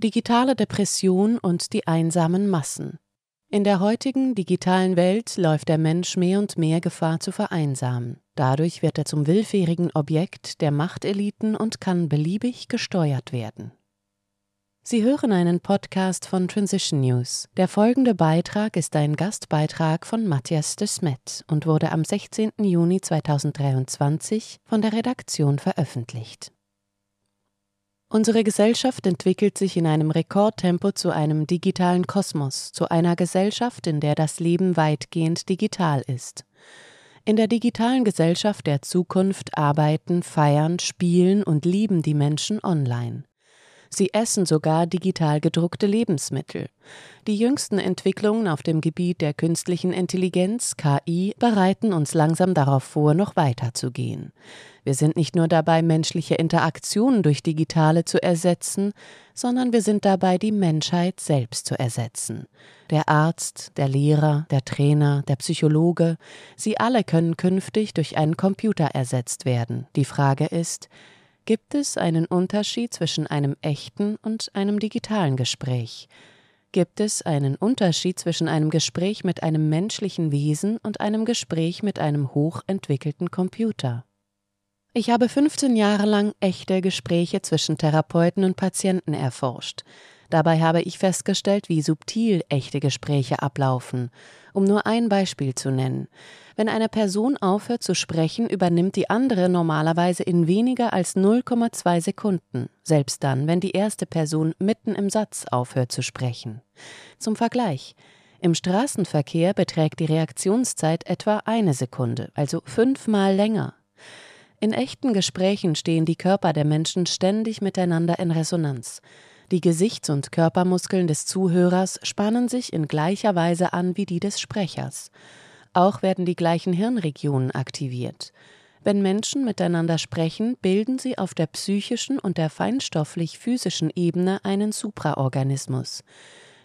digitale Depression und die einsamen Massen. In der heutigen digitalen Welt läuft der Mensch mehr und mehr Gefahr zu vereinsamen. Dadurch wird er zum willfährigen Objekt der Machteliten und kann beliebig gesteuert werden. Sie hören einen Podcast von Transition News. Der folgende Beitrag ist ein Gastbeitrag von Matthias de Smet und wurde am 16. Juni 2023 von der Redaktion veröffentlicht. Unsere Gesellschaft entwickelt sich in einem Rekordtempo zu einem digitalen Kosmos, zu einer Gesellschaft, in der das Leben weitgehend digital ist. In der digitalen Gesellschaft der Zukunft arbeiten, feiern, spielen und lieben die Menschen online. Sie essen sogar digital gedruckte Lebensmittel. Die jüngsten Entwicklungen auf dem Gebiet der künstlichen Intelligenz, KI, bereiten uns langsam darauf vor, noch weiterzugehen. Wir sind nicht nur dabei, menschliche Interaktionen durch digitale zu ersetzen, sondern wir sind dabei, die Menschheit selbst zu ersetzen. Der Arzt, der Lehrer, der Trainer, der Psychologe, sie alle können künftig durch einen Computer ersetzt werden. Die Frage ist: Gibt es einen Unterschied zwischen einem echten und einem digitalen Gespräch? Gibt es einen Unterschied zwischen einem Gespräch mit einem menschlichen Wesen und einem Gespräch mit einem hochentwickelten Computer? Ich habe 15 Jahre lang echte Gespräche zwischen Therapeuten und Patienten erforscht. Dabei habe ich festgestellt, wie subtil echte Gespräche ablaufen. Um nur ein Beispiel zu nennen: Wenn eine Person aufhört zu sprechen, übernimmt die andere normalerweise in weniger als 0,2 Sekunden, selbst dann, wenn die erste Person mitten im Satz aufhört zu sprechen. Zum Vergleich: Im Straßenverkehr beträgt die Reaktionszeit etwa 1 Sekunde, also 5-mal länger. In echten Gesprächen stehen die Körper der Menschen ständig miteinander in Resonanz. Die Gesichts- und Körpermuskeln des Zuhörers spannen sich in gleicher Weise an wie die des Sprechers. Auch werden die gleichen Hirnregionen aktiviert. Wenn Menschen miteinander sprechen, bilden sie auf der psychischen und der feinstofflich-physischen Ebene einen Supraorganismus.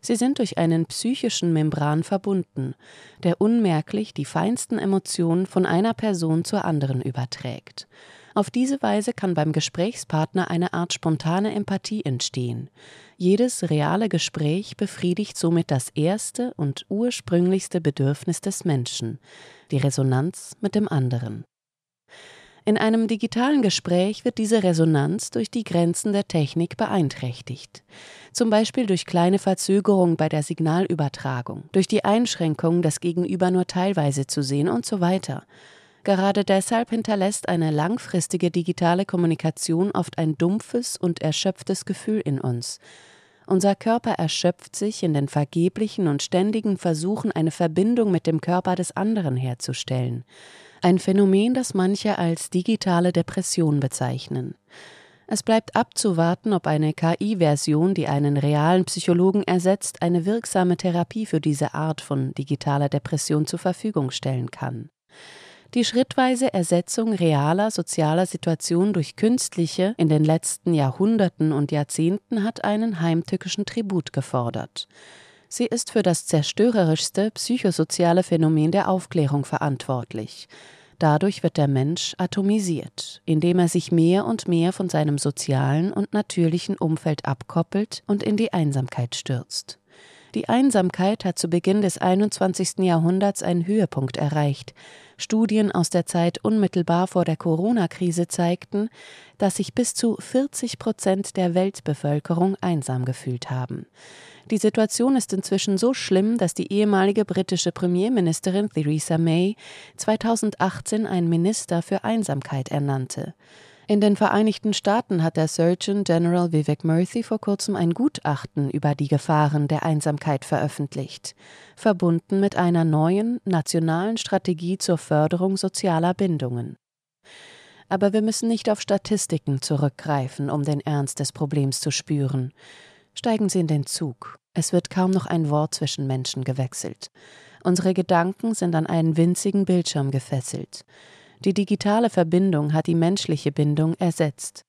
Sie sind durch einen psychischen Membran verbunden, der unmerklich die feinsten Emotionen von einer Person zur anderen überträgt. Auf diese Weise kann beim Gesprächspartner eine Art spontane Empathie entstehen. Jedes reale Gespräch befriedigt somit das erste und ursprünglichste Bedürfnis des Menschen: die Resonanz mit dem anderen. In einem digitalen Gespräch wird diese Resonanz durch die Grenzen der Technik beeinträchtigt. Zum Beispiel durch kleine Verzögerungen bei der Signalübertragung, durch die Einschränkung, das Gegenüber nur teilweise zu sehen und so weiter. Gerade deshalb hinterlässt eine langfristige digitale Kommunikation oft ein dumpfes und erschöpftes Gefühl in uns. Unser Körper erschöpft sich in den vergeblichen und ständigen Versuchen, eine Verbindung mit dem Körper des anderen herzustellen. Ein Phänomen, das manche als digitale Depression bezeichnen. Es bleibt abzuwarten, ob eine KI-Version, die einen realen Psychologen ersetzt, eine wirksame Therapie für diese Art von digitaler Depression zur Verfügung stellen kann. Die schrittweise Ersetzung realer sozialer Situationen durch künstliche in den letzten Jahrhunderten und Jahrzehnten hat einen heimtückischen Tribut gefordert. Sie ist für das zerstörerischste psychosoziale Phänomen der Aufklärung verantwortlich. Dadurch wird der Mensch atomisiert, indem er sich mehr und mehr von seinem sozialen und natürlichen Umfeld abkoppelt und in die Einsamkeit stürzt. Die Einsamkeit hat zu Beginn des 21. Jahrhunderts einen Höhepunkt erreicht. Studien aus der Zeit unmittelbar vor der Corona-Krise zeigten, dass sich bis zu 40% der Weltbevölkerung einsam gefühlt haben. Die Situation ist inzwischen so schlimm, dass die ehemalige britische Premierministerin Theresa May 2018 einen Minister für Einsamkeit ernannte. In den Vereinigten Staaten hat der Surgeon General Vivek Murthy vor kurzem ein Gutachten über die Gefahren der Einsamkeit veröffentlicht, verbunden mit einer neuen, nationalen Strategie zur Förderung sozialer Bindungen. Aber wir müssen nicht auf Statistiken zurückgreifen, um den Ernst des Problems zu spüren. Steigen Sie in den Zug. Es wird kaum noch ein Wort zwischen Menschen gewechselt. Unsere Gedanken sind an einen winzigen Bildschirm gefesselt. Die digitale Verbindung hat die menschliche Bindung ersetzt.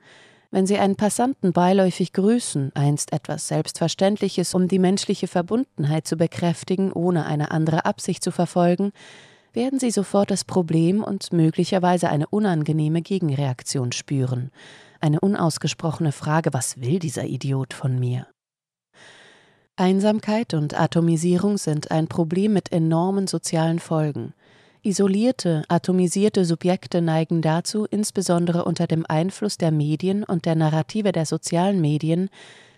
Wenn Sie einen Passanten beiläufig grüßen, einst etwas Selbstverständliches, um die menschliche Verbundenheit zu bekräftigen, ohne eine andere Absicht zu verfolgen, werden Sie sofort das Problem und möglicherweise eine unangenehme Gegenreaktion spüren. Eine unausgesprochene Frage: Was will dieser Idiot von mir? Einsamkeit und Atomisierung sind ein Problem mit enormen sozialen Folgen. Isolierte, atomisierte Subjekte neigen dazu, insbesondere unter dem Einfluss der Medien und der Narrative der sozialen Medien,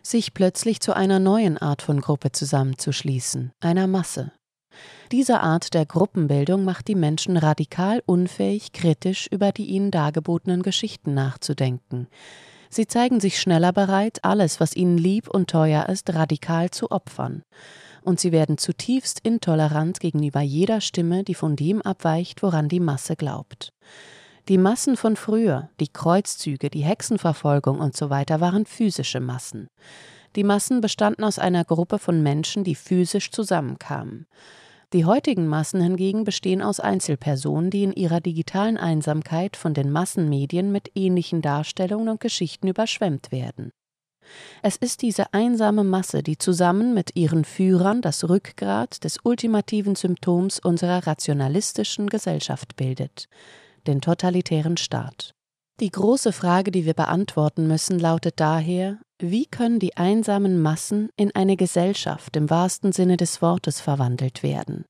sich plötzlich zu einer neuen Art von Gruppe zusammenzuschließen, einer Masse. Diese Art der Gruppenbildung macht die Menschen radikal unfähig, kritisch über die ihnen dargebotenen Geschichten nachzudenken. Sie zeigen sich schneller bereit, alles, was ihnen lieb und teuer ist, radikal zu opfern. Und sie werden zutiefst intolerant gegenüber jeder Stimme, die von dem abweicht, woran die Masse glaubt. Die Massen von früher, die Kreuzzüge, die Hexenverfolgung und so weiter, waren physische Massen. Die Massen bestanden aus einer Gruppe von Menschen, die physisch zusammenkamen. Die heutigen Massen hingegen bestehen aus Einzelpersonen, die in ihrer digitalen Einsamkeit von den Massenmedien mit ähnlichen Darstellungen und Geschichten überschwemmt werden. Es ist diese einsame Masse, die zusammen mit ihren Führern das Rückgrat des ultimativen Symptoms unserer rationalistischen Gesellschaft bildet, den totalitären Staat. Die große Frage, die wir beantworten müssen, lautet daher: Wie können die einsamen Massen in eine Gesellschaft im wahrsten Sinne des Wortes verwandelt werden?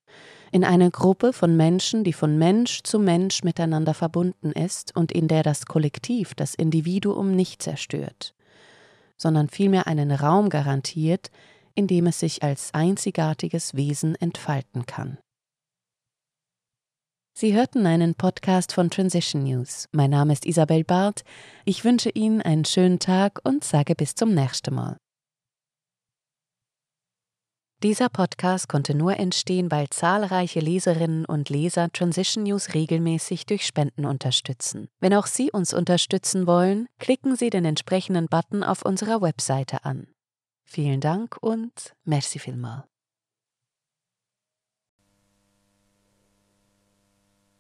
In eine Gruppe von Menschen, die von Mensch zu Mensch miteinander verbunden ist und in der das Kollektiv, das Individuum nicht zerstört, sondern vielmehr einen Raum garantiert, in dem es sich als einzigartiges Wesen entfalten kann. Sie hörten einen Podcast von Transition News. Mein Name ist Isabel Barth. Ich wünsche Ihnen einen schönen Tag und sage bis zum nächsten Mal. Dieser Podcast konnte nur entstehen, weil zahlreiche Leserinnen und Leser Transition News regelmäßig durch Spenden unterstützen. Wenn auch Sie uns unterstützen wollen, klicken Sie den entsprechenden Button auf unserer Webseite an. Vielen Dank und merci vielmals.